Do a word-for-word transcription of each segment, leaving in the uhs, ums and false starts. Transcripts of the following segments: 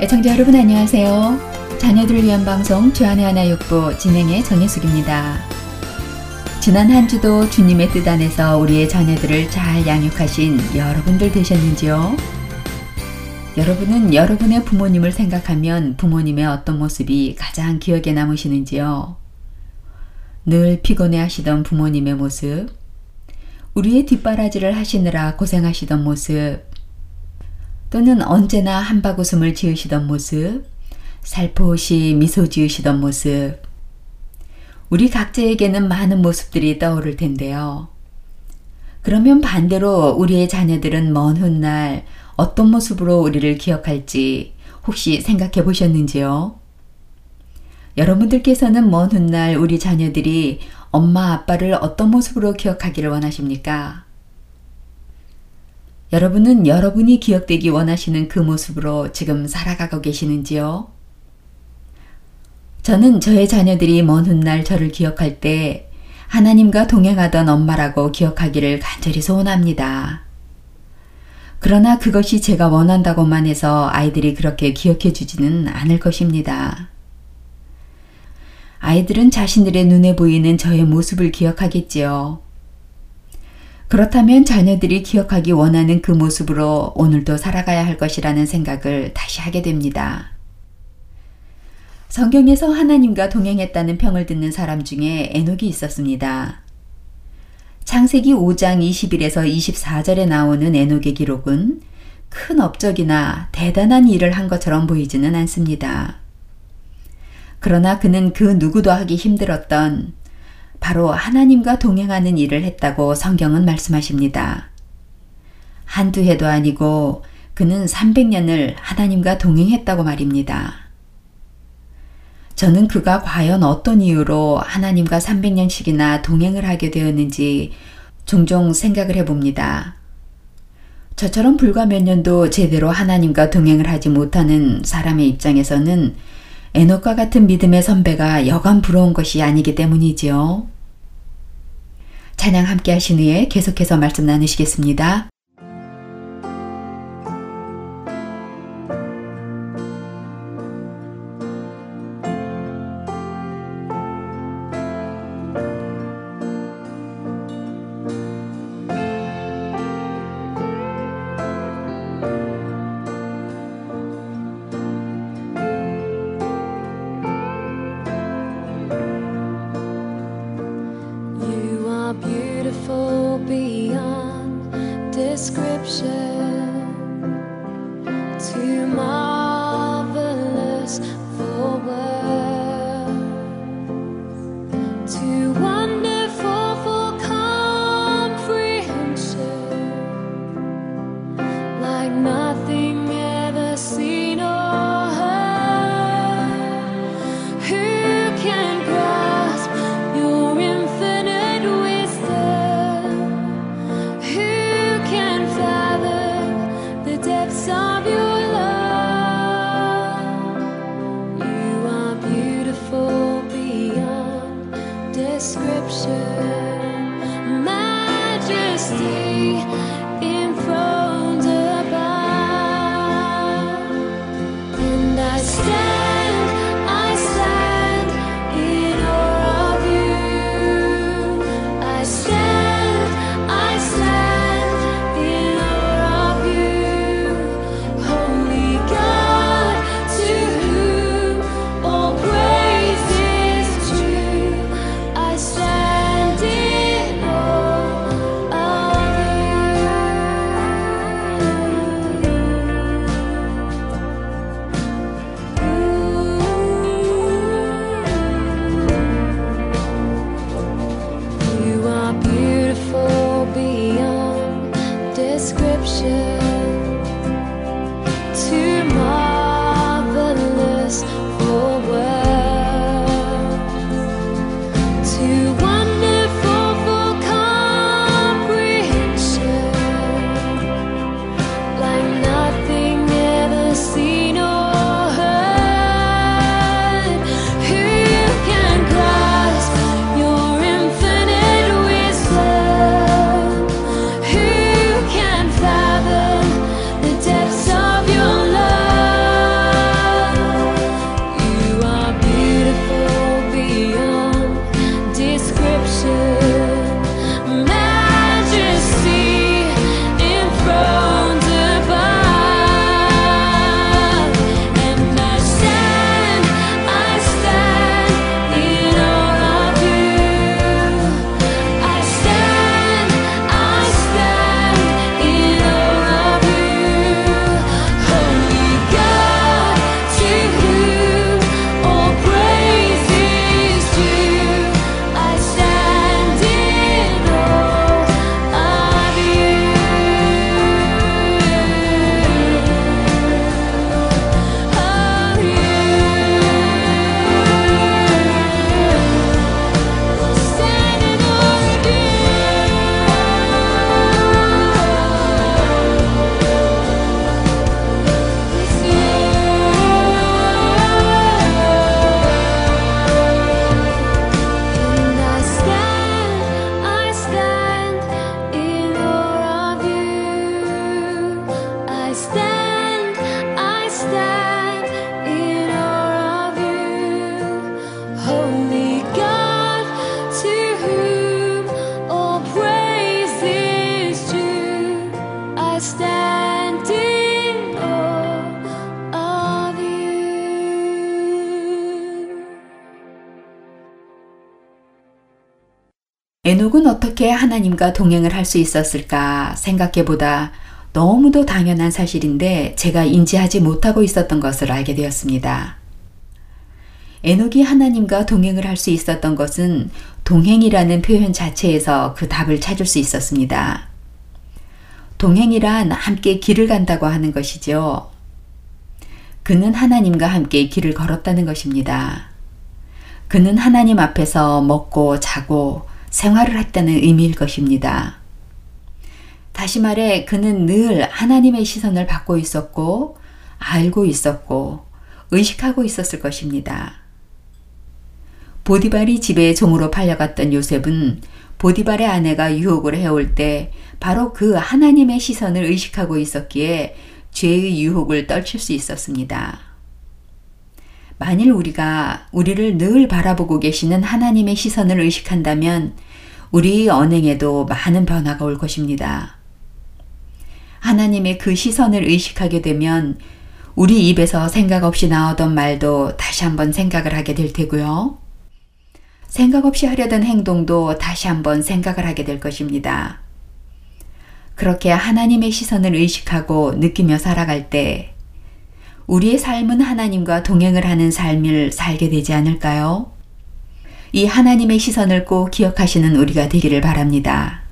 애청자 여러분 안녕하세요. 자녀들을 위한 방송 주안의 하나 육부 진행의 정혜숙입니다. 지난 한 주도 주님의 뜻 안에서 우리의 자녀들을 잘 양육하신 여러분들 되셨는지요? 여러분은 여러분의 부모님을 생각하면 부모님의 어떤 모습이 가장 기억에 남으시는지요? 늘 피곤해 하시던 부모님의 모습, 우리의 뒷바라지를 하시느라 고생하시던 모습, 또는 언제나 함박웃음을 지으시던 모습, 살포시 미소 지으시던 모습. 우리 각자에게는 많은 모습들이 떠오를 텐데요. 그러면 반대로 우리의 자녀들은 먼 훗날 어떤 모습으로 우리를 기억할지 혹시 생각해 보셨는지요? 여러분들께서는 먼 훗날 우리 자녀들이 엄마 아빠를 어떤 모습으로 기억하기를 원하십니까? 여러분은 여러분이 기억되기 원하시는 그 모습으로 지금 살아가고 계시는지요? 저는 저의 자녀들이 먼 훗날 저를 기억할 때 하나님과 동행하던 엄마라고 기억하기를 간절히 소원합니다. 그러나 그것이 제가 원한다고만 해서 아이들이 그렇게 기억해 주지는 않을 것입니다. 아이들은 자신들의 눈에 보이는 저의 모습을 기억하겠지요. 그렇다면 자녀들이 기억하기 원하는 그 모습으로 오늘도 살아가야 할 것이라는 생각을 다시 하게 됩니다. 성경에서 하나님과 동행했다는 평을 듣는 사람 중에 에녹이 있었습니다. 창세기 오장 이십일에서 이십사절에 나오는 에녹의 기록은 큰 업적이나 대단한 일을 한 것처럼 보이지는 않습니다. 그러나 그는 그 누구도 하기 힘들었던 바로 하나님과 동행하는 일을 했다고 성경은 말씀하십니다. 한두 해도 아니고 그는 삼백 년을 하나님과 동행했다고 말입니다. 저는 그가 과연 어떤 이유로 하나님과 삼백 년씩이나 동행을 하게 되었는지 종종 생각을 해봅니다. 저처럼 불과 몇 년도 제대로 하나님과 동행을 하지 못하는 사람의 입장에서는 에녹과 같은 믿음의 선배가 여간 부러운 것이 아니기 때문이지요. 찬양 함께 하신 후에 계속해서 말씀 나누시겠습니다. 에녹은 어떻게 하나님과 동행을 할 수 있었을까 생각해보다 너무도 당연한 사실인데 제가 인지하지 못하고 있었던 것을 알게 되었습니다. 에녹이 하나님과 동행을 할 수 있었던 것은 동행이라는 표현 자체에서 그 답을 찾을 수 있었습니다. 동행이란 함께 길을 간다고 하는 것이죠. 그는 하나님과 함께 길을 걸었다는 것입니다. 그는 하나님 앞에서 먹고 자고 생활을 했다는 의미일 것입니다. 다시 말해 그는 늘 하나님의 시선을 받고 있었고 알고 있었고 의식하고 있었을 것입니다. 보디발이 집에 종으로 팔려갔던 요셉은 보디발의 아내가 유혹을 해올 때 바로 그 하나님의 시선을 의식하고 있었기에 죄의 유혹을 떨칠 수 있었습니다. 만일 우리가 우리를 늘 바라보고 계시는 하나님의 시선을 의식한다면 우리의 언행에도 많은 변화가 올 것입니다. 하나님의 그 시선을 의식하게 되면 우리 입에서 생각 없이 나오던 말도 다시 한번 생각을 하게 될 테고요. 생각 없이 하려던 행동도 다시 한번 생각을 하게 될 것입니다. 그렇게 하나님의 시선을 의식하고 느끼며 살아갈 때 우리의 삶은 하나님과 동행을 하는 삶을 살게 되지 않을까요? 이 하나님의 시선을 꼭 기억하시는 우리가 되기를 바랍니다.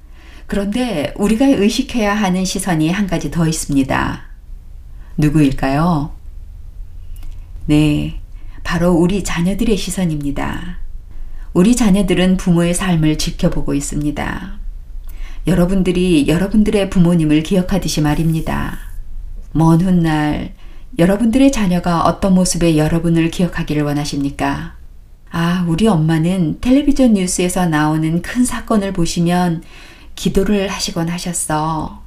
그런데 우리가 의식해야 하는 시선이 한 가지 더 있습니다. 누구일까요? 네, 바로 우리 자녀들의 시선입니다. 우리 자녀들은 부모의 삶을 지켜보고 있습니다. 여러분들이 여러분들의 부모님을 기억하듯이 말입니다. 먼 훗날 여러분들의 자녀가 어떤 모습의 여러분을 기억하기를 원하십니까? 아, 우리 엄마는 텔레비전 뉴스에서 나오는 큰 사건을 보시면 기도를 하시곤 하셨어.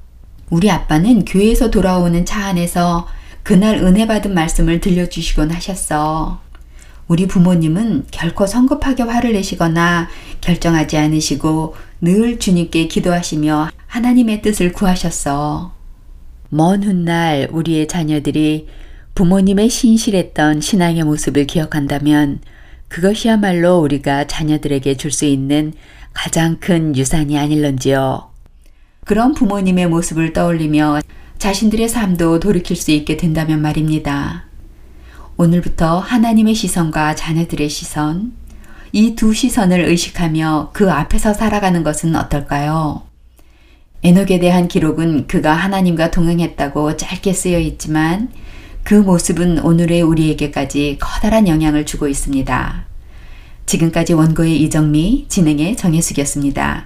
우리 아빠는 교회에서 돌아오는 차 안에서 그날 은혜 받은 말씀을 들려주시곤 하셨어. 우리 부모님은 결코 성급하게 화를 내시거나 결정하지 않으시고 늘 주님께 기도하시며 하나님의 뜻을 구하셨어. 먼 훗날 우리의 자녀들이 부모님의 신실했던 신앙의 모습을 기억한다면 그것이야말로 우리가 자녀들에게 줄 수 있는 가장 큰 유산이 아닐런지요. 그런 부모님의 모습을 떠올리며 자신들의 삶도 돌이킬 수 있게 된다면 말입니다. 오늘부터 하나님의 시선과 자녀들의 시선, 이 두 시선을 의식하며 그 앞에서 살아가는 것은 어떨까요? 에녹에 대한 기록은 그가 하나님과 동행했다고 짧게 쓰여 있지만 그 모습은 오늘의 우리에게까지 커다란 영향을 주고 있습니다. 지금까지 원고의 이정미, 진행의 정혜숙이었습니다.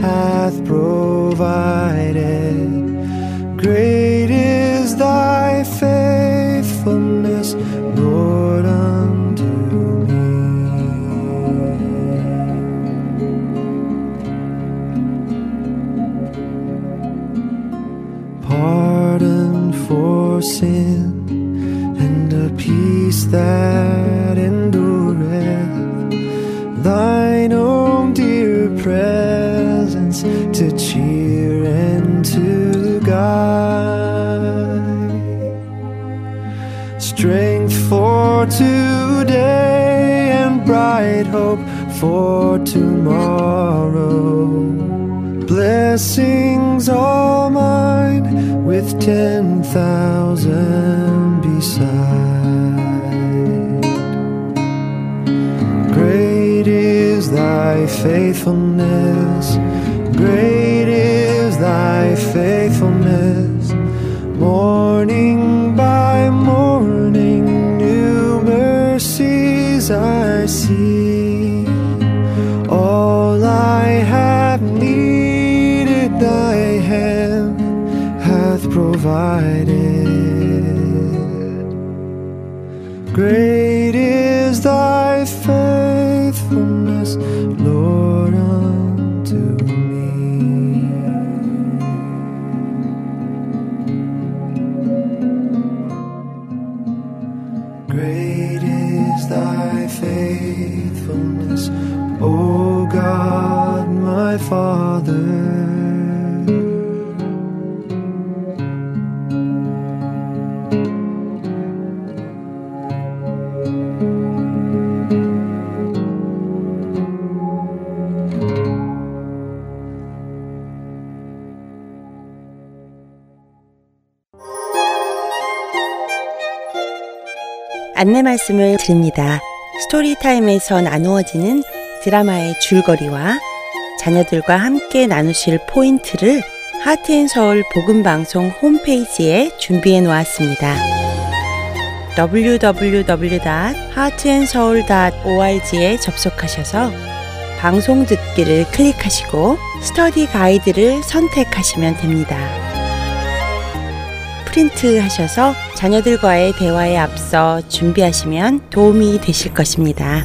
hath provided. Great is thy faithfulness, Lord, sin, and a peace that endureth, thine own dear presence to cheer and to guide, strength for today and bright hope for tomorrow. Blessings all mine, with ten thousand beside. Great is thy faithfulness, great is thy faithfulness, morning by morning, new mercies I see. All I have needed, thy hand hath provided. Great is thy faithfulness, Lord, unto me. Great is thy faithfulness, O God, my Father. 안내 말씀을 드립니다. 스토리타임에서 나누어지는 드라마의 줄거리와 자녀들과 함께 나누실 포인트를 하트앤서울 복음방송 홈페이지에 준비해 놓았습니다. 더블유 더블유 더블유 닷 하트앤서울 닷 오알지에 접속하셔서 방송 듣기를 클릭하시고 스터디 가이드를 선택하시면 됩니다. 프린트하셔서 자녀들과의 대화에 앞서 준비하시면 도움이 되실 것입니다.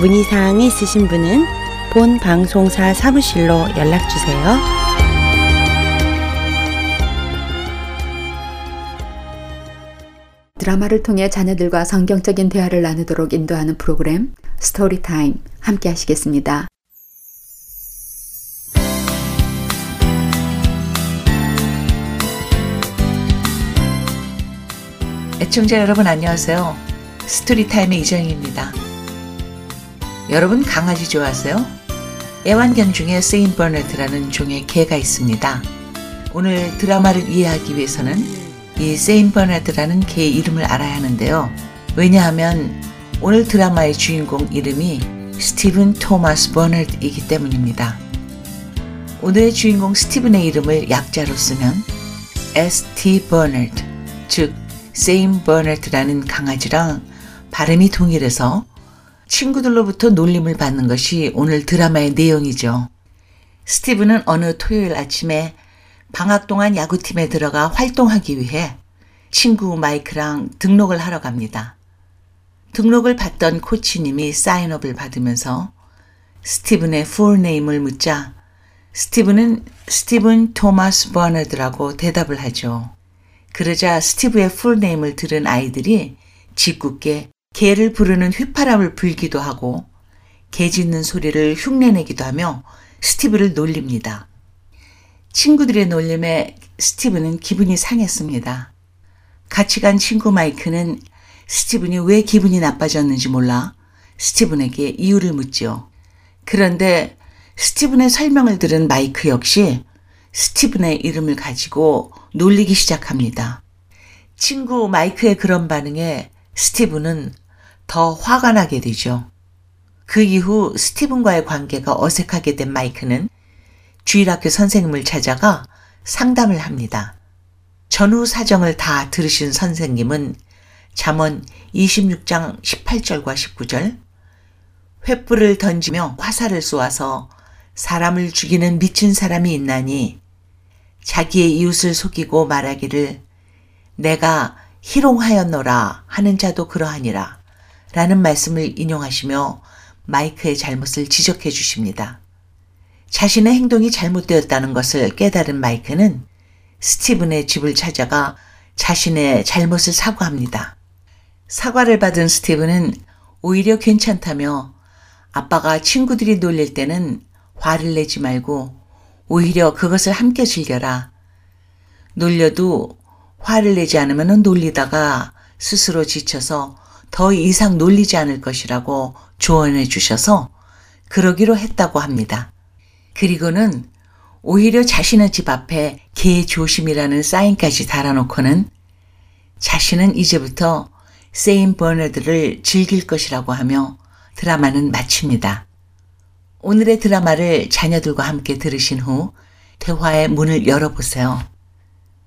문의사항이 있으신 분은 본 방송사 사무실로 연락주세요. 드라마를 통해 자녀들과 성경적인 대화를 나누도록 인도하는 프로그램 스토리타임 함께 하시겠습니다. 애청자 여러분 안녕하세요. 스토리타임의 이정미입니다. 여러분 강아지 좋아하세요? 애완견 중에 세인트 버너드라는 종의 개가 있습니다. 오늘 드라마를 이해하기 위해서는 이 세인트 버너드라는 개의 이름을 알아야 하는데요. 왜냐하면 오늘 드라마의 주인공 이름이 스티븐 토마스 버너드이기 때문입니다. 오늘의 주인공 스티븐의 이름을 약자로 쓰면 에스 티 버너드, 즉 세인트 버너드라는 강아지랑 발음이 동일해서 친구들로부터 놀림을 받는 것이 오늘 드라마의 내용이죠. 스티븐은 어느 토요일 아침에 방학 동안 야구팀에 들어가 활동하기 위해 친구 마이크랑 등록을 하러 갑니다. 등록을 받던 코치님이 사인업을 받으면서 스티븐의 풀네임을 묻자 스티븐은 스티븐 토마스 버너드라고 대답을 하죠. 그러자 스티브의 풀네임을 들은 아이들이 짓궂게 개를 부르는 휘파람을 불기도 하고 개 짖는 소리를 흉내내기도 하며 스티브를 놀립니다. 친구들의 놀림에 스티브는 기분이 상했습니다. 같이 간 친구 마이크는 스티븐이 왜 기분이 나빠졌는지 몰라 스티븐에게 이유를 묻지요. 그런데 스티븐의 설명을 들은 마이크 역시 스티븐의 이름을 가지고 놀리기 시작합니다. 친구 마이크의 그런 반응에 스티븐은 더 화가 나게 되죠. 그 이후 스티븐과의 관계가 어색하게 된 마이크는 주일학교 선생님을 찾아가 상담을 합니다. 전후 사정을 다 들으신 선생님은 잠언 이십육 장 십팔 절과 십구 절 횃불을 던지며 화살을 쏘아서 사람을 죽이는 미친 사람이 있나니 자기의 이웃을 속이고 말하기를 내가 희롱하였노라 하는 자도 그러하니라 라는 말씀을 인용하시며 마이크의 잘못을 지적해 주십니다. 자신의 행동이 잘못되었다는 것을 깨달은 마이크는 스티븐의 집을 찾아가 자신의 잘못을 사과합니다. 사과를 받은 스티븐은 오히려 괜찮다며 아빠가 친구들이 놀릴 때는 화를 내지 말고 오히려 그것을 함께 즐겨라. 놀려도 화를 내지 않으면 놀리다가 스스로 지쳐서 더 이상 놀리지 않을 것이라고 조언해 주셔서 그러기로 했다고 합니다. 그리고는 오히려 자신의 집 앞에 개 조심이라는 사인까지 달아놓고는 자신은 이제부터 세인트 버너드를 즐길 것이라고 하며 드라마는 마칩니다. 오늘의 드라마를 자녀들과 함께 들으신 후 대화의 문을 열어보세요.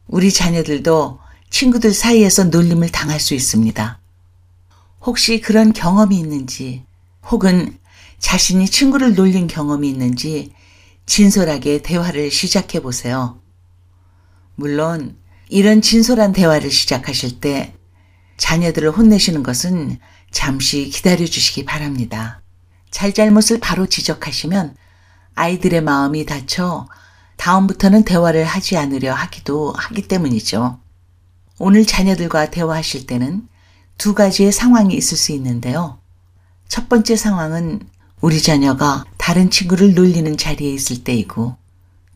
우리 자녀들도 친구들 사이에서 놀림을 당할 수 있습니다. 혹시 그런 경험이 있는지 혹은 자신이 친구를 놀린 경험이 있는지 진솔하게 대화를 시작해 보세요. 물론 이런 진솔한 대화를 시작하실 때 자녀들을 혼내시는 것은 잠시 기다려 주시기 바랍니다. 잘잘못을 바로 지적하시면 아이들의 마음이 다쳐 다음부터는 대화를 하지 않으려 하기도 하기 때문이죠. 오늘 자녀들과 대화하실 때는 두 가지의 상황이 있을 수 있는데요. 첫 번째 상황은 우리 자녀가 다른 친구를 놀리는 자리에 있을 때이고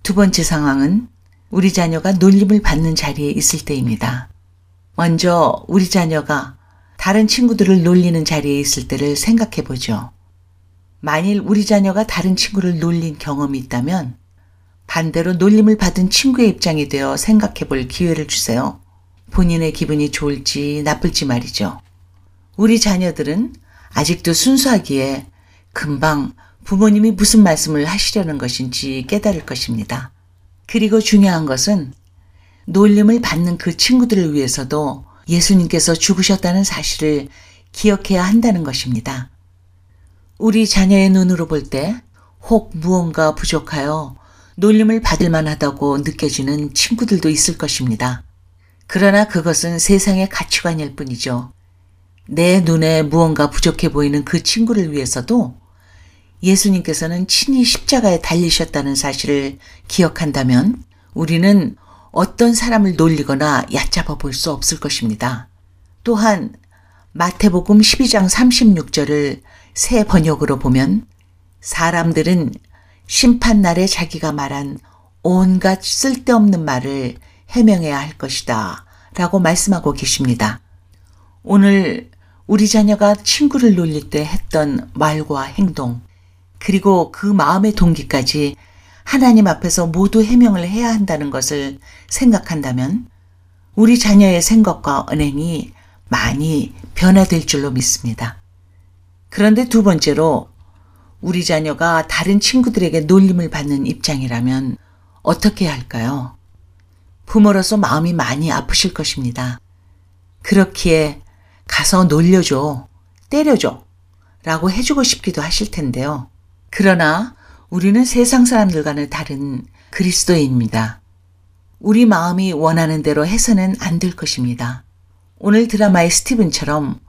두 번째 상황은 우리 자녀가 놀림을 받는 자리에 있을 때입니다. 먼저 우리 자녀가 다른 친구들을 놀리는 자리에 있을 때를 생각해 보죠. 만일 우리 자녀가 다른 친구를 놀린 경험이 있다면 반대로 놀림을 받은 친구의 입장이 되어 생각해 볼 기회를 주세요. 본인의 기분이 좋을지 나쁠지 말이죠. 우리 자녀들은 아직도 순수하기에 금방 부모님이 무슨 말씀을 하시려는 것인지 깨달을 것입니다. 그리고 중요한 것은 놀림을 받는 그 친구들을 위해서도 예수님께서 죽으셨다는 사실을 기억해야 한다는 것입니다. 우리 자녀의 눈으로 볼 때 혹 무언가 부족하여 놀림을 받을 만하다고 느껴지는 친구들도 있을 것입니다. 그러나 그것은 세상의 가치관일 뿐이죠. 내 눈에 무언가 부족해 보이는 그 친구를 위해서도 예수님께서는 친히 십자가에 달리셨다는 사실을 기억한다면 우리는 어떤 사람을 놀리거나 얕잡아 볼 수 없을 것입니다. 또한 마태복음 십이 장 삼십육 절을 새 번역으로 보면 사람들은 심판날에 자기가 말한 온갖 쓸데없는 말을 해명해야 할 것이다 라고 말씀하고 계십니다. 오늘 우리 자녀가 친구를 놀릴 때 했던 말과 행동 그리고 그 마음의 동기까지 하나님 앞에서 모두 해명을 해야 한다는 것을 생각한다면 우리 자녀의 생각과 언행이 많이 변화될 줄로 믿습니다. 그런데 두 번째로 우리 자녀가 다른 친구들에게 놀림을 받는 입장이라면 어떻게 해야 할까요? 부모로서 마음이 많이 아프실 것입니다. 그렇기에 가서 놀려줘, 때려줘 라고 해주고 싶기도 하실 텐데요. 그러나 우리는 세상 사람들과는 다른 그리스도인입니다. 우리 마음이 원하는 대로 해서는 안 될 것입니다. 오늘 드라마의 스티븐처럼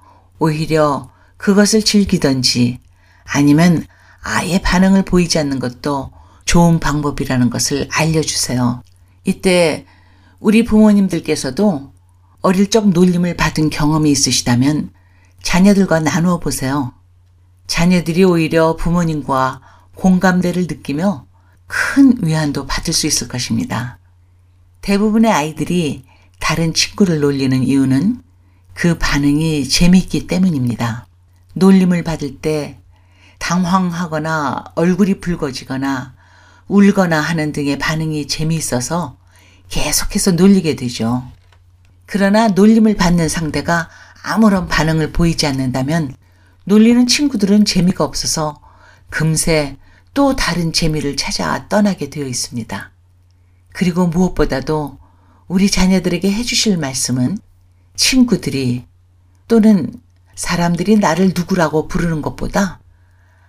오히려 그것을 즐기든지 아니면 아예 반응을 보이지 않는 것도 좋은 방법이라는 것을 알려주세요. 이때 우리 부모님들께서도 어릴 적 놀림을 받은 경험이 있으시다면 자녀들과 나누어 보세요. 자녀들이 오히려 부모님과 공감대를 느끼며 큰 위안도 받을 수 있을 것입니다. 대부분의 아이들이 다른 친구를 놀리는 이유는 그 반응이 재미있기 때문입니다. 놀림을 받을 때 당황하거나 얼굴이 붉어지거나 울거나 하는 등의 반응이 재미있어서 계속해서 놀리게 되죠. 그러나 놀림을 받는 상대가 아무런 반응을 보이지 않는다면 놀리는 친구들은 재미가 없어서 금세 또 다른 재미를 찾아 떠나게 되어 있습니다. 그리고 무엇보다도 우리 자녀들에게 해주실 말씀은 친구들이 또는 사람들이 나를 누구라고 부르는 것보다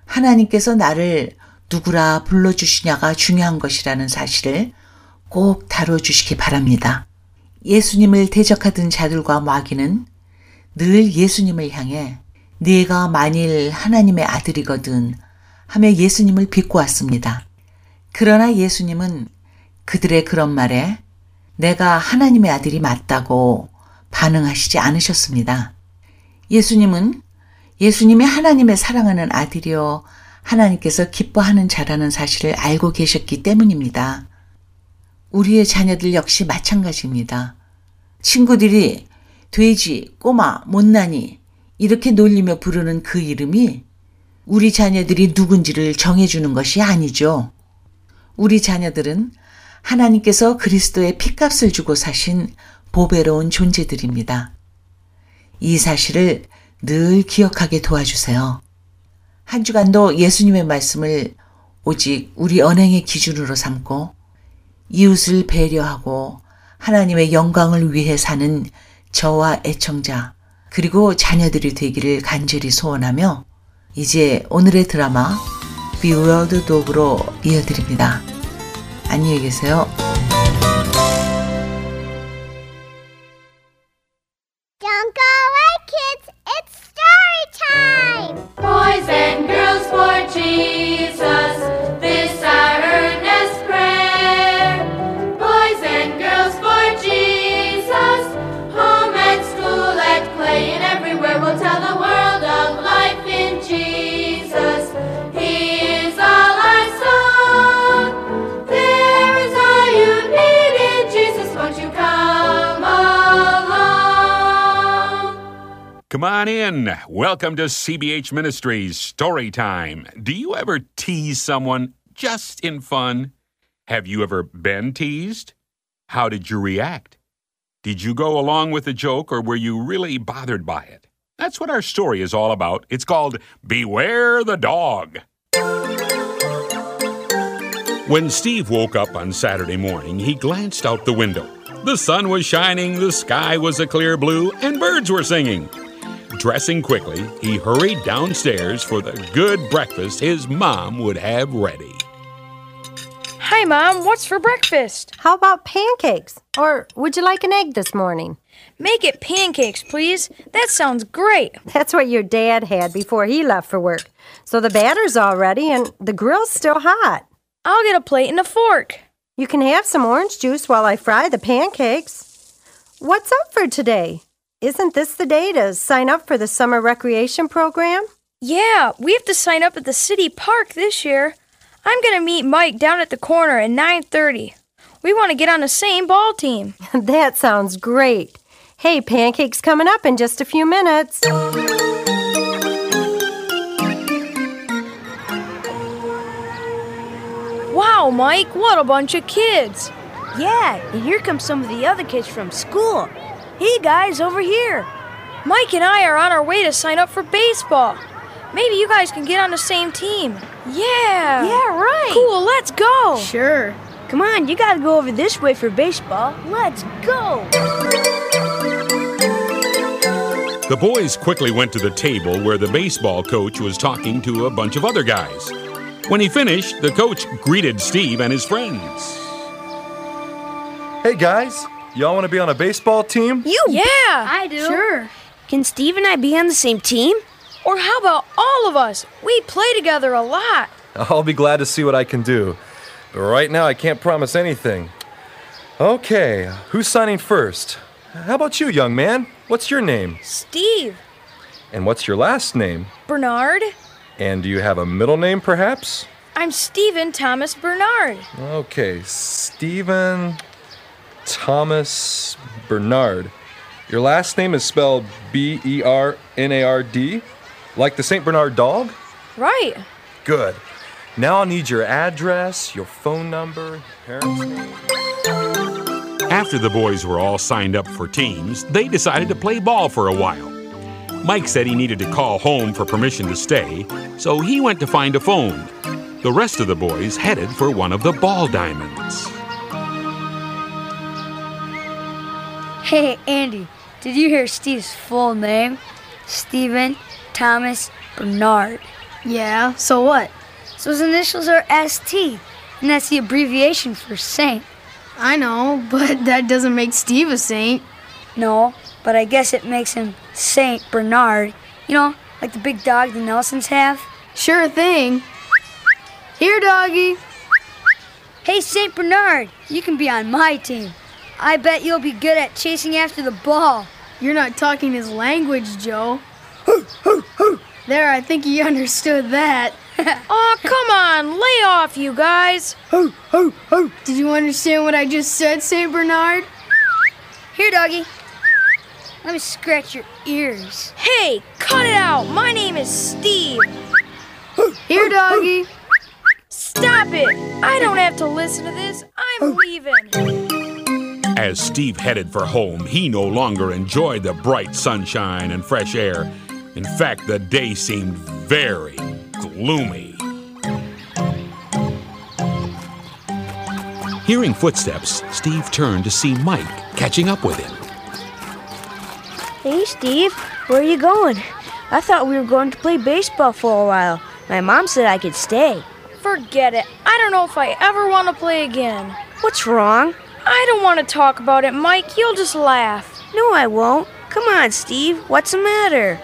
하나님께서 나를 누구라 불러주시냐가 중요한 것이라는 사실을 꼭 다뤄주시기 바랍니다. 예수님을 대적하던 자들과 마귀는 늘 예수님을 향해 네가 만일 하나님의 아들이거든 하며 예수님을 비꼬았습니다. 그러나 예수님은 그들의 그런 말에 내가 하나님의 아들이 맞다고 반응하시지 않으셨습니다. 예수님은 예수님이 하나님의 사랑하는 아들이요 하나님께서 기뻐하는 자라는 사실을 알고 계셨기 때문입니다. 우리의 자녀들 역시 마찬가지입니다. 친구들이 돼지, 꼬마, 못난이 이렇게 놀리며 부르는 그 이름이 우리 자녀들이 누군지를 정해주는 것이 아니죠. 우리 자녀들은 하나님께서 그리스도의 피값을 주고 사신 보배로운 존재들입니다. 이 사실을 늘 기억하게 도와주세요. 한 주간도 예수님의 말씀을 오직 우리 언행의 기준으로 삼고 이웃을 배려하고 하나님의 영광을 위해 사는 저와 애청자 그리고 자녀들이 되기를 간절히 소원하며 이제 오늘의 드라마 Bewildered Dog으로 이어드립니다. 안녕히 계세요. Don't go away kids, it's story time! Boys and girls for Jesus Come on in. Welcome to C B H Ministries Storytime. Do you ever tease someone just in fun? Have you ever been teased? How did you react? Did you go along with the joke or were you really bothered by it? That's what our story is all about. It's called Beware the Dog. When Steve woke up on Saturday morning, he glanced out the window. The sun was shining, the sky was a clear blue, and birds were singing. Dressing quickly, he hurried downstairs for the good breakfast his mom would have ready. Hi, Mom. What's for breakfast? How about pancakes? Or would you like an egg this morning? Make it pancakes, please. That sounds great. That's what your dad had before he left for work. So the batter's all ready and the grill's still hot. I'll get a plate and a fork. You can have some orange juice while I fry the pancakes. What's up for today? Isn't this the day to sign up for the summer recreation program? Yeah, we have to sign up at the city park this year. I'm going to meet Mike down at the corner at nine thirty. We want to get on the same ball team. That sounds great. Hey, pancakes coming up in just a few minutes. Wow, Mike, what a bunch of kids. Yeah, and here come some of the other kids from school. Hey, guys, over here. Mike and I are on our way to sign up for baseball. Maybe you guys can get on the same team. Yeah. Yeah, right. Cool, let's go. Sure. Come on, you gotta go over this way for baseball. Let's go. The boys quickly went to the table where the baseball coach was talking to a bunch of other guys. When he finished, the coach greeted Steve and his friends. Hey, guys. Y'all want to be on a baseball team? You? Yeah, I do. Sure. Can Steve and I be on the same team? Or how about all of us? We play together a lot. I'll be glad to see what I can do. But right now, I can't promise anything. Okay, who's signing first? How about you, young man? What's your name? Steve. And what's your last name? Bernard. And do you have a middle name, perhaps? I'm Stephen Thomas Bernard. Okay, Stephen Thomas Bernard. Your last name is spelled B E R N A R D? Like the Saint Bernard dog? Right. Good. Now I'll need your address, your phone number, your parents' name. After the boys were all signed up for teams, they decided to play ball for a while. Mike said he needed to call home for permission to stay, so he went to find a phone. The rest of the boys headed for one of the ball diamonds. Hey, Andy, did you hear Steve's full name? Stephen Thomas Bernard. Yeah, so what? So his initials are S T, and that's the abbreviation for saint. I know, but that doesn't make Steve a saint. No, but I guess it makes him Saint Bernard. You know, like the big dog the Nelsons have. Sure thing. Here, doggy. Hey, Saint Bernard, you can be on my team. I bet you'll be good at chasing after the ball. You're not talking his language, Joe. Hoo, hoo, hoo. There, I think he understood that. Oh, come on, lay off, you guys. Hoo, hoo, hoo. Did you understand what I just said, Saint Bernard? Here, doggy. Let me scratch your ears. Hey, cut it out. My name is Steve. Here, doggy. Stop it. I don't have to listen to this. I'm leaving. As Steve headed for home, he no longer enjoyed the bright sunshine and fresh air. In fact, the day seemed very gloomy. Hearing footsteps, Steve turned to see Mike catching up with him. Hey, Steve, where are you going? I thought we were going to play baseball for a while. My mom said I could stay. Forget it. I don't know if I ever want to play again. What's wrong? I don't want to talk about it, Mike. You'll just laugh. No, I won't. Come on, Steve. What's the matter?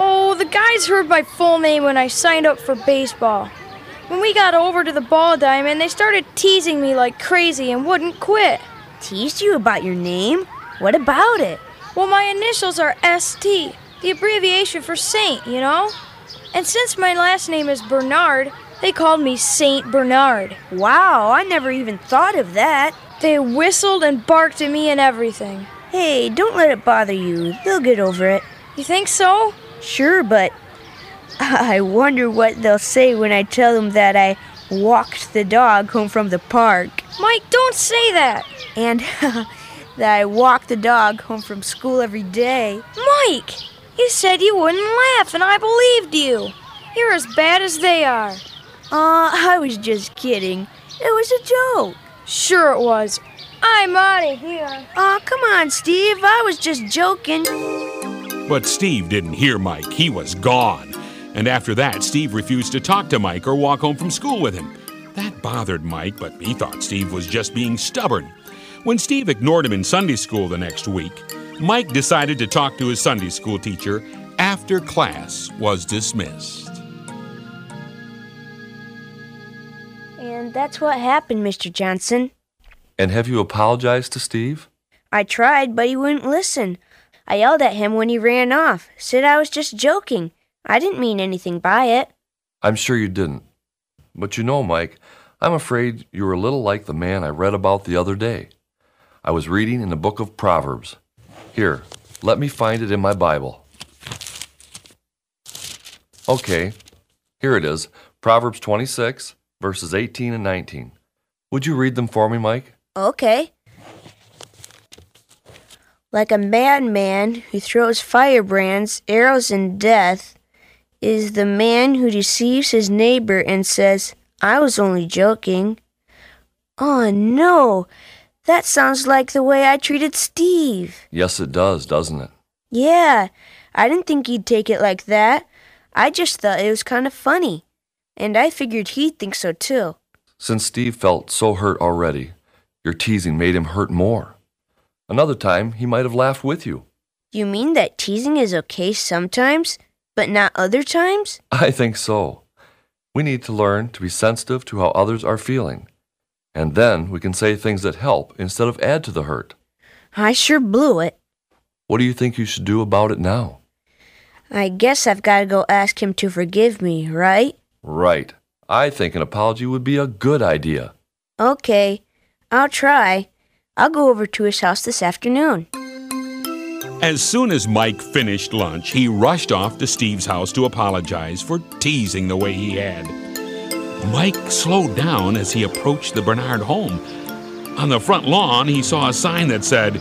Oh, the guys heard my full name when I signed up for baseball. When we got over to the ball diamond, they started teasing me like crazy and wouldn't quit. Teased you about your name? What about it? Well, my initials are S T, the abbreviation for saint, you know? And since my last name is Bernard, they called me Saint Bernard. Wow, I never even thought of that. They whistled and barked at me and everything. Hey, don't let it bother you. They'll get over it. You think so? Sure, but I wonder what they'll say when I tell them that I walked the dog home from the park. Mike, don't say that. And that I walk the dog home from school every day. Mike, you said you wouldn't laugh, and I believed you. You're as bad as they are. Uh, I was just kidding. It was a joke. Sure it was. I'm out of here. Aw, uh, come on, Steve. I was just joking. But Steve didn't hear Mike. He was gone. And after that, Steve refused to talk to Mike or walk home from school with him. That bothered Mike, but he thought Steve was just being stubborn. When Steve ignored him in Sunday school the next week, Mike decided to talk to his Sunday school teacher after class was dismissed. And that's what happened, Mister Johnson. And have you apologized to Steve? I tried, but he wouldn't listen. I yelled at him when he ran off, said I was just joking. I didn't mean anything by it. I'm sure you didn't. But you know, Mike, I'm afraid you were a little like the man I read about the other day. I was reading in the book of Proverbs. Here, let me find it in my Bible. Okay, here it is, Proverbs twenty-six, verses eighteen and nineteen. Would you read them for me, Mike? Okay. Like a madman who throws firebrands, arrows, and death, is the man who deceives his neighbor and says, I was only joking. Oh, no. That sounds like the way I treated Steve. Yes, it does, doesn't it? Yeah. I didn't think he'd take it like that. I just thought it was kind of funny. And I figured he'd think so, too. Since Steve felt so hurt already, your teasing made him hurt more. Another time, he might have laughed with you. You mean that teasing is okay sometimes, but not other times? I think so. We need to learn to be sensitive to how others are feeling. And then we can say things that help instead of add to the hurt. I sure blew it. What do you think you should do about it now? I guess I've got to go ask him to forgive me, right? Right. I think an apology would be a good idea. Okay. I'll try. I'll go over to his house this afternoon. As soon as Mike finished lunch, he rushed off to Steve's house to apologize for teasing the way he had. Mike slowed down as he approached the Bernard home. On the front lawn, he saw a sign that said,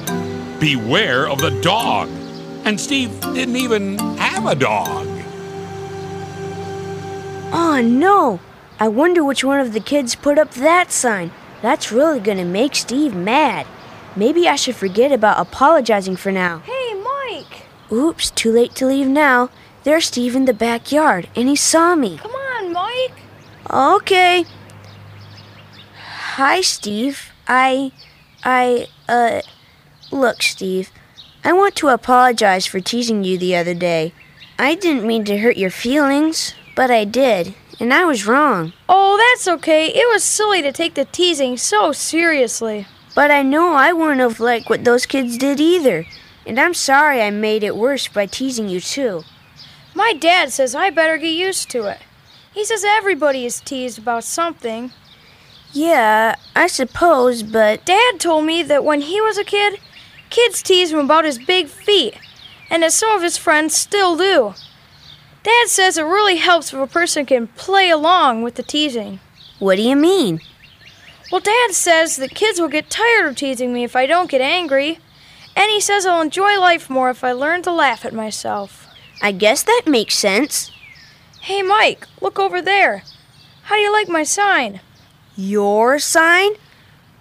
"Beware of the dog." And Steve didn't even have a dog. Oh, no. I wonder which one of the kids put up that sign. That's really going to make Steve mad. Maybe I should forget about apologizing for now. Hey, Mike! Oops, too late to leave now. There's Steve in the backyard, and he saw me. Come on, Mike! Okay. Hi, Steve. I... I... uh... Look, Steve. I want to apologize for teasing you the other day. I didn't mean to hurt your feelings, but I did, and I was wrong. Oh, that's okay. It was silly to take the teasing so seriously. But I know I wouldn't have liked what those kids did either. And I'm sorry I made it worse by teasing you, too. My dad says I better get used to it. He says everybody is teased about something. Yeah, I suppose, but... Dad told me that when he was a kid, kids teased him about his big feet, and that some of his friends still do. Dad says it really helps if a person can play along with the teasing. What do you mean? Well, Dad says the kids will get tired of teasing me if I don't get angry. And he says I'll enjoy life more if I learn to laugh at myself. I guess that makes sense. Hey, Mike, look over there. How do you like my sign? Your sign?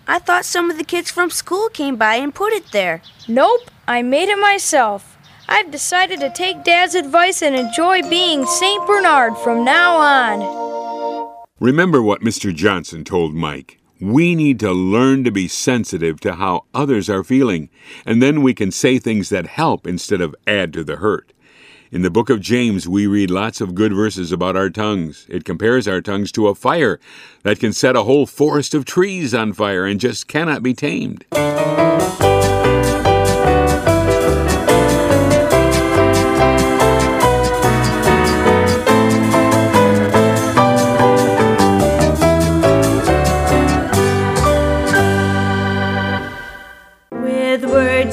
I thought some of the kids from school came by and put it there. Nope, I made it myself. I've decided to take Dad's advice and enjoy being Saint Bernard from now on. Remember what Mister Johnson told Mike. We need to learn to be sensitive to how others are feeling, and then we can say things that help instead of add to the hurt. In the book of James, we read lots of good verses about our tongues. It compares our tongues to a fire that can set a whole forest of trees on fire and just cannot be tamed.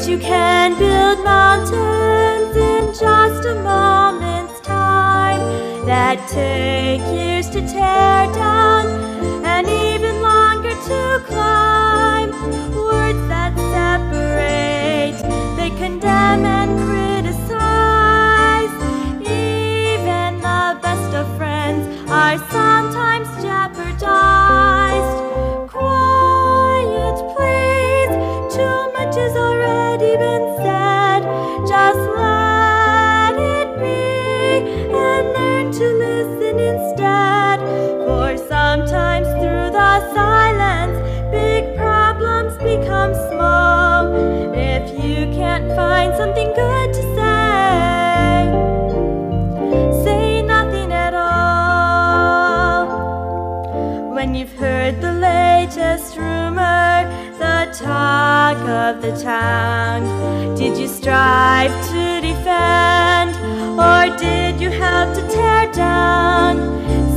You can build mountains in just a moment's time that take years to tear down and even longer to climb. Words that separate, they condemn and criticize. Even the best of friends are sometimes jeopardized. Quiet, please, too much is already been said, just let it be and learn to listen instead. For sometimes through the silence, big problems become small. If you can't find something good to say, say nothing at all. When you've heard the latest rumor, the talk of the town, did you strive to defend, or did you help to tear down?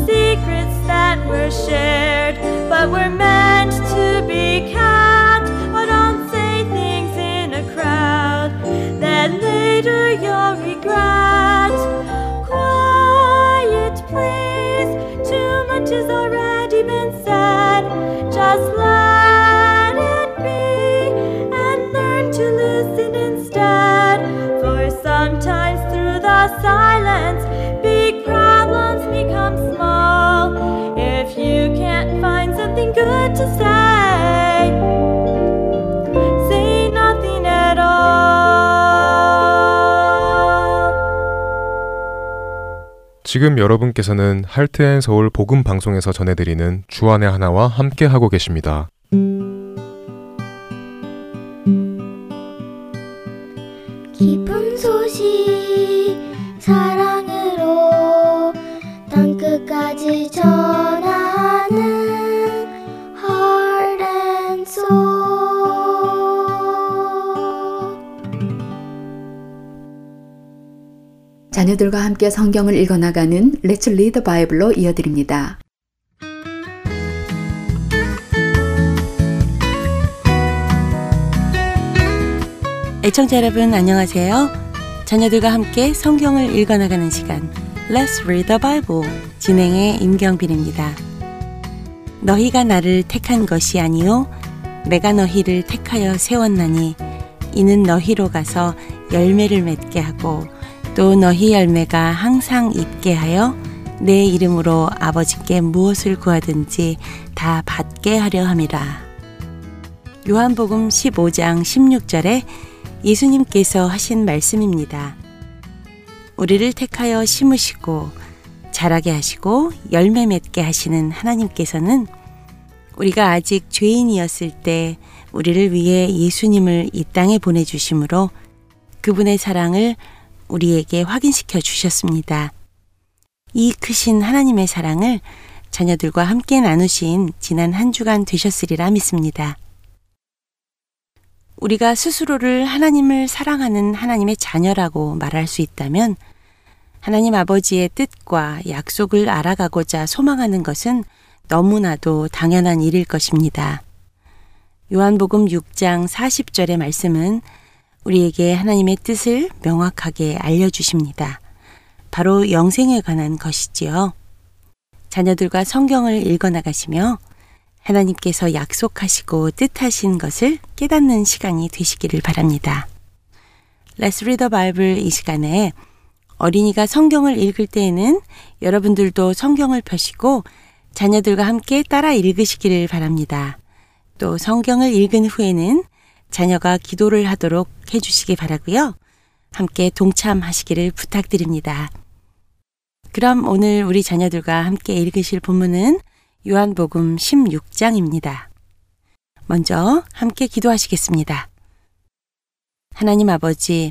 Secrets that were shared, but were meant to be kept. Oh, don't say things in a crowd that later you'll regret. Quiet, please, too much has already been said. Just let sometimes through the silence, big problems become small. If you can't find something good to say, say nothing at all. 지금 여러분께서는 하트앤서울 복음방송에서 전해드리는 주안의 하나와 함께하고 계십니다. 기쁜 소식 사랑으로 땅끝까지 전하는 하트앤소울. 자녀들과 함께 성경을 읽어나가는 Let's Read the Bible로 이어드립니다. 애청자 여러분 안녕하세요. 자녀들과 함께 성경을 읽어나가는 시간 Let's Read the Bible 진행의 임경빈입니다. 너희가 나를 택한 것이 아니요 내가 너희를 택하여 세웠나니 이는 너희로 가서 열매를 맺게 하고 또 너희 열매가 항상 있게 하여 내 이름으로 아버지께 무엇을 구하든지 다 받게 하려 함이라. 요한복음 십오 장 십육 절에 예수님께서 하신 말씀입니다. 우리를 택하여 심으시고 자라게 하시고 열매 맺게 하시는 하나님께서는 우리가 아직 죄인이었을 때 우리를 위해 예수님을 이 땅에 보내주심으로 그분의 사랑을 우리에게 확인시켜 주셨습니다. 이 크신 하나님의 사랑을 자녀들과 함께 나누신 지난 한 주간 되셨으리라 믿습니다. 우리가 스스로를 하나님을 사랑하는 하나님의 자녀라고 말할 수 있다면 하나님 아버지의 뜻과 약속을 알아가고자 소망하는 것은 너무나도 당연한 일일 것입니다. 요한복음 육 장 사십 절의 말씀은 우리에게 하나님의 뜻을 명확하게 알려주십니다. 바로 영생에 관한 것이지요. 자녀들과 성경을 읽어나가시며 하나님께서 약속하시고 뜻하신 것을 깨닫는 시간이 되시기를 바랍니다. Let's Read the Bible 이 시간에 어린이가 성경을 읽을 때에는 여러분들도 성경을 펴시고 자녀들과 함께 따라 읽으시기를 바랍니다. 또 성경을 읽은 후에는 자녀가 기도를 하도록 해주시기 바라고요. 함께 동참하시기를 부탁드립니다. 그럼 오늘 우리 자녀들과 함께 읽으실 본문은 요한복음 십육 장입니다. 먼저 함께 기도하시겠습니다. 하나님 아버지,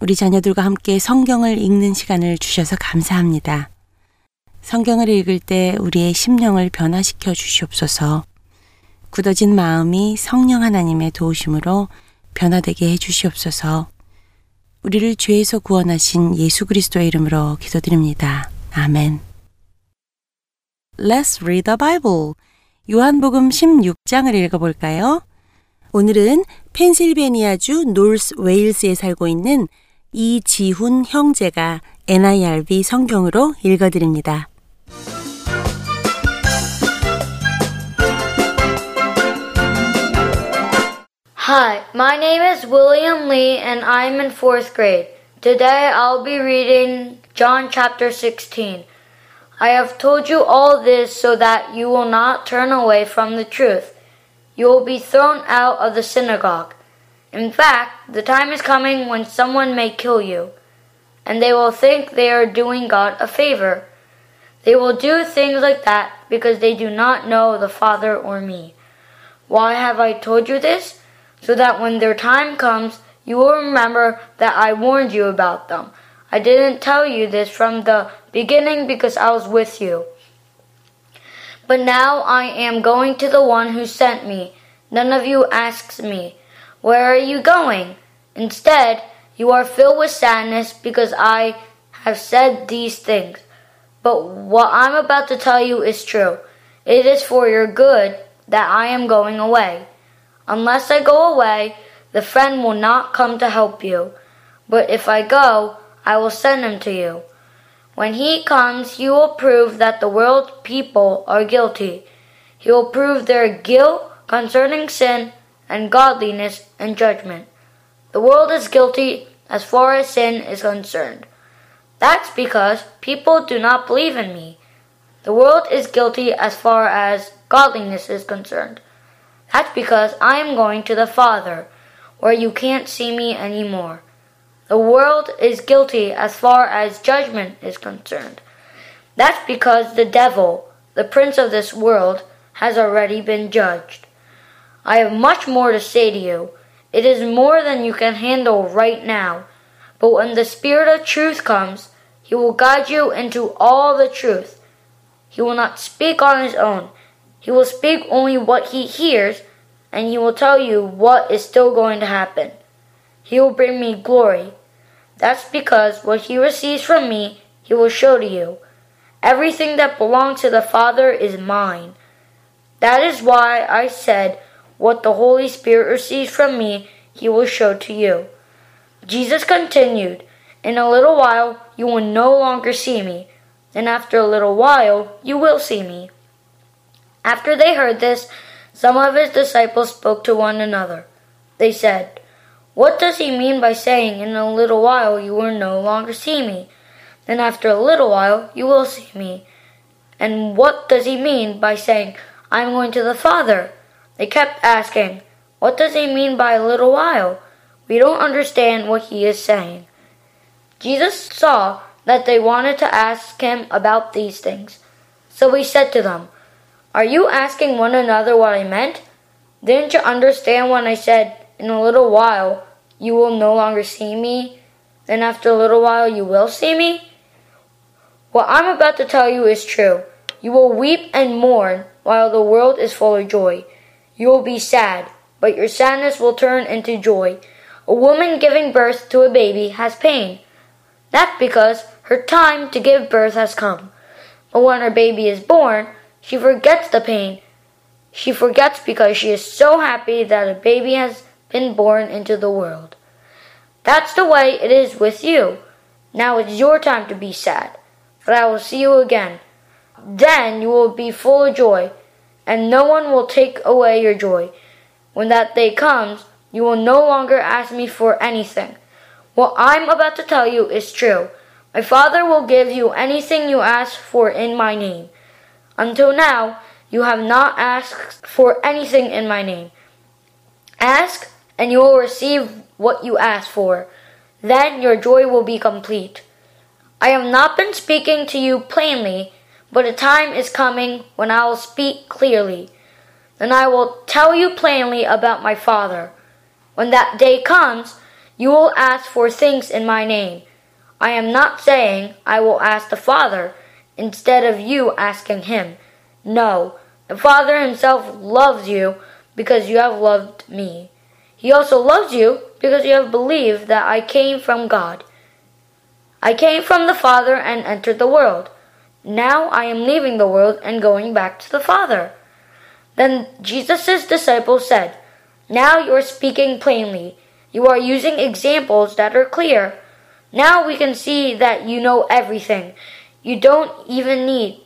우리 자녀들과 함께 성경을 읽는 시간을 주셔서 감사합니다. 성경을 읽을 때 우리의 심령을 변화시켜 주시옵소서. 굳어진 마음이 성령 하나님의 도우심으로 변화되게 해주시옵소서. 우리를 죄에서 구원하신 예수 그리스도의 이름으로 기도드립니다. 아멘. Let's read the Bible. 요한복음 십육 장을 읽어볼까요? 오늘은 펜실베니아주 노스 웨일스에 살고 있는 이지훈 형제가 엔아이알비 성경으로 읽어드립니다. Hi, my name is William Lee and I'm in fourth grade. Today I'll be reading John chapter sixteen. I have told you all this so that you will not turn away from the truth. You will be thrown out of the synagogue. In fact, the time is coming when someone may kill you, and they will think they are doing God a favor. They will do things like that because they do not know the Father or me. Why have I told you this? So that when their time comes, you will remember that I warned you about them. I didn't tell you this from the beginning because I was with you. But now I am going to the one who sent me. None of you asks me, where are you going? Instead, you are filled with sadness because I have said these things. But what I'm about to tell you is true. It is for your good that I am going away. Unless I go away, the friend will not come to help you. But if I go, I will send him to you. When he comes, he will prove that the world's people are guilty. He will prove their guilt concerning sin and godliness and judgment. The world is guilty as far as sin is concerned. That's because people do not believe in me. The world is guilty as far as godliness is concerned. That's because I am going to the Father, where you can't see me anymore. The world is guilty as far as judgment is concerned. That's because the devil, the prince of this world, has already been judged. I have much more to say to you. It is more than you can handle right now. But when the Spirit of truth comes, he will guide you into all the truth. He will not speak on his own. He will speak only what he hears, and he will tell you what is still going to happen. He will bring me glory. That's because what he receives from me, he will show to you. Everything that belongs to the Father is mine. That is why I said what the Holy Spirit receives from me, he will show to you. Jesus continued, In a little while you will no longer see me, and after a little while you will see me. After they heard this, some of his disciples spoke to one another. They said, What does he mean by saying, In a little while you will no longer see me, and after a little while you will see me? And what does he mean by saying, I am going to the Father? They kept asking, What does he mean by a little while? We don't understand what he is saying. Jesus saw that they wanted to ask him about these things. So he said to them, Are you asking one another what I meant? Didn't you understand when I said, In a little while you will no longer see me, and after a little while you will see me? What I'm about to tell you is true. You will weep and mourn while the world is full of joy. You will be sad, but your sadness will turn into joy. A woman giving birth to a baby has pain. That's because her time to give birth has come. But when her baby is born, she forgets the pain. She forgets because she is so happy that a baby has been born into the world. That's the way it is with you. Now it's your time to be sad, but I will see you again. Then you will be full of joy, and no one will take away your joy. When that day comes, you will no longer ask me for anything. What I'm about to tell you is true. My Father will give you anything you ask for in my name. Until now, you have not asked for anything in my name. Ask, and you will receive what you ask for. Then your joy will be complete. I have not been speaking to you plainly, but a time is coming when I will speak clearly. And I will tell you plainly about my Father. When that day comes, you will ask for things in my name. I am not saying I will ask the Father instead of you asking him. No, the Father himself loves you because you have loved me. He also loves you because you have believed that I came from God. I came from the Father and entered the world. Now I am leaving the world and going back to the Father. Then Jesus' disciples said, Now you are speaking plainly. You are using examples that are clear. Now we can see that you know everything. You don't even need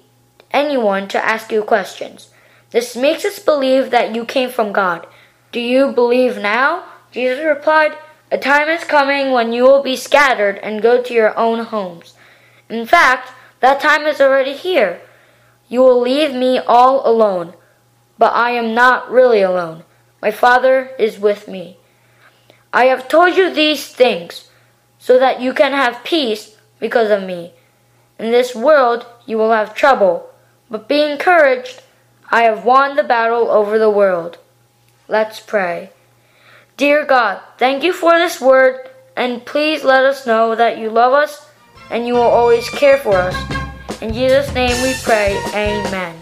anyone to ask you questions. This makes us believe that you came from God. Do you believe now? Jesus replied, A time is coming when you will be scattered and go to your own homes. In fact, that time is already here. You will leave me all alone. But I am not really alone. My Father is with me. I have told you these things so that you can have peace because of me. In this world you will have trouble, but be encouraged. I have won the battle over the world. Let's pray. Dear God, thank you for this word, and please let us know that you love us and you will always care for us. In Jesus' name we pray. Amen.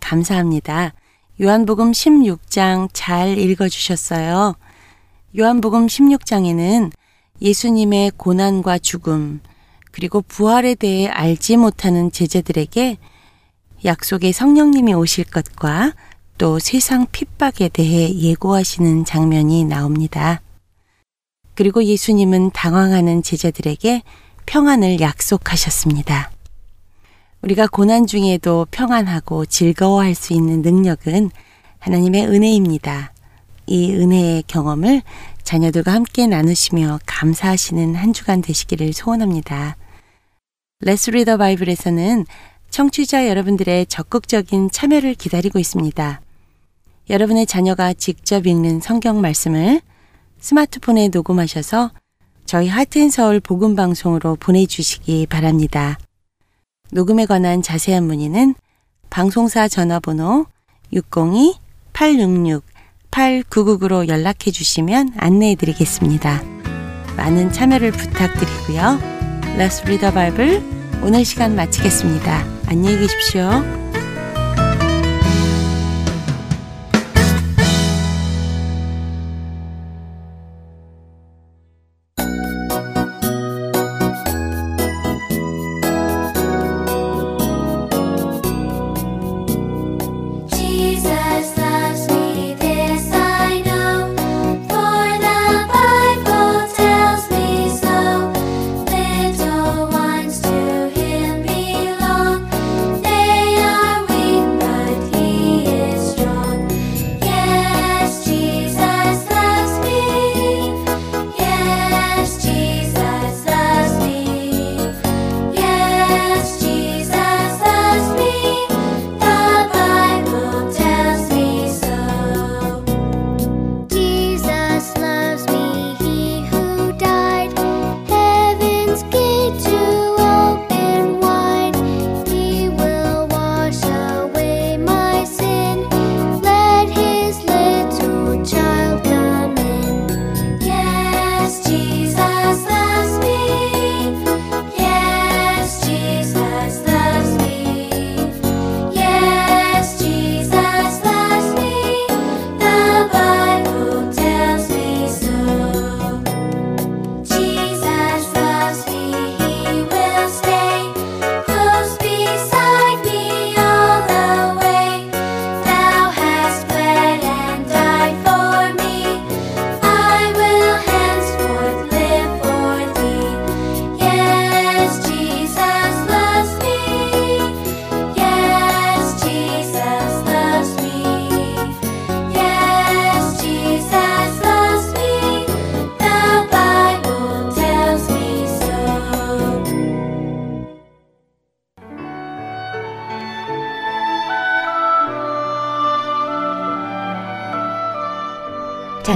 감사합니다. 요한복음 십육 장 잘 읽어주셨어요. 요한복음 십육 장에는 예수님의 고난과 죽음, 그리고 부활에 대해 알지 못하는 제자들에게 약속의 성령님이 오실 것과 또 세상 핍박에 대해 예고하시는 장면이 나옵니다. 그리고 예수님은 당황하는 제자들에게 평안을 약속하셨습니다. 우리가 고난 중에도 평안하고 즐거워할 수 있는 능력은 하나님의 은혜입니다. 이 은혜의 경험을 자녀들과 함께 나누시며 감사하시는 한 주간 되시기를 소원합니다. Let's Read the Bible에서는 청취자 여러분들의 적극적인 참여를 기다리고 있습니다. 여러분의 자녀가 직접 읽는 성경 말씀을 스마트폰에 녹음하셔서 저희 하트앤서울 복음방송으로 보내주시기 바랍니다. 녹음에 관한 자세한 문의는 방송사 전화번호 육공이 팔육육 팔구구구로 연락해 주시면 안내해 드리겠습니다. 많은 참여를 부탁드리고요. Let's Read the Bible 오늘 시간 마치겠습니다. 안녕히 계십시오. Jesus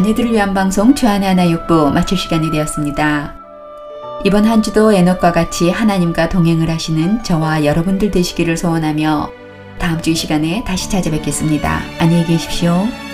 자녀들을 위한 방송 주안의 하나 육부 마칠 시간이 되었습니다. 이번 한 주도 에녹과 같이 하나님과 동행을 하시는 저와 여러분들 되시기를 소원하며 다음 주 이 시간에 다시 찾아뵙겠습니다. 안녕히 계십시오.